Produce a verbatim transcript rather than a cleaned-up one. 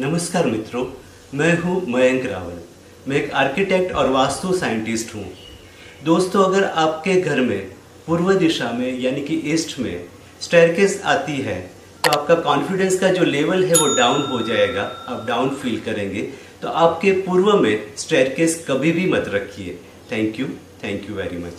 नमस्कार मित्रों, मैं हूं मयंक रावल। मैं एक आर्किटेक्ट और वास्तु साइंटिस्ट हूं। दोस्तों, अगर आपके घर में पूर्व दिशा में यानी कि ईस्ट में स्टेयरकेस आती है तो आपका कॉन्फिडेंस का जो लेवल है वो डाउन हो जाएगा, आप डाउन फील करेंगे। तो आपके पूर्व में स्टेयरकेस कभी भी मत रखिए। Thank you, thank you very much.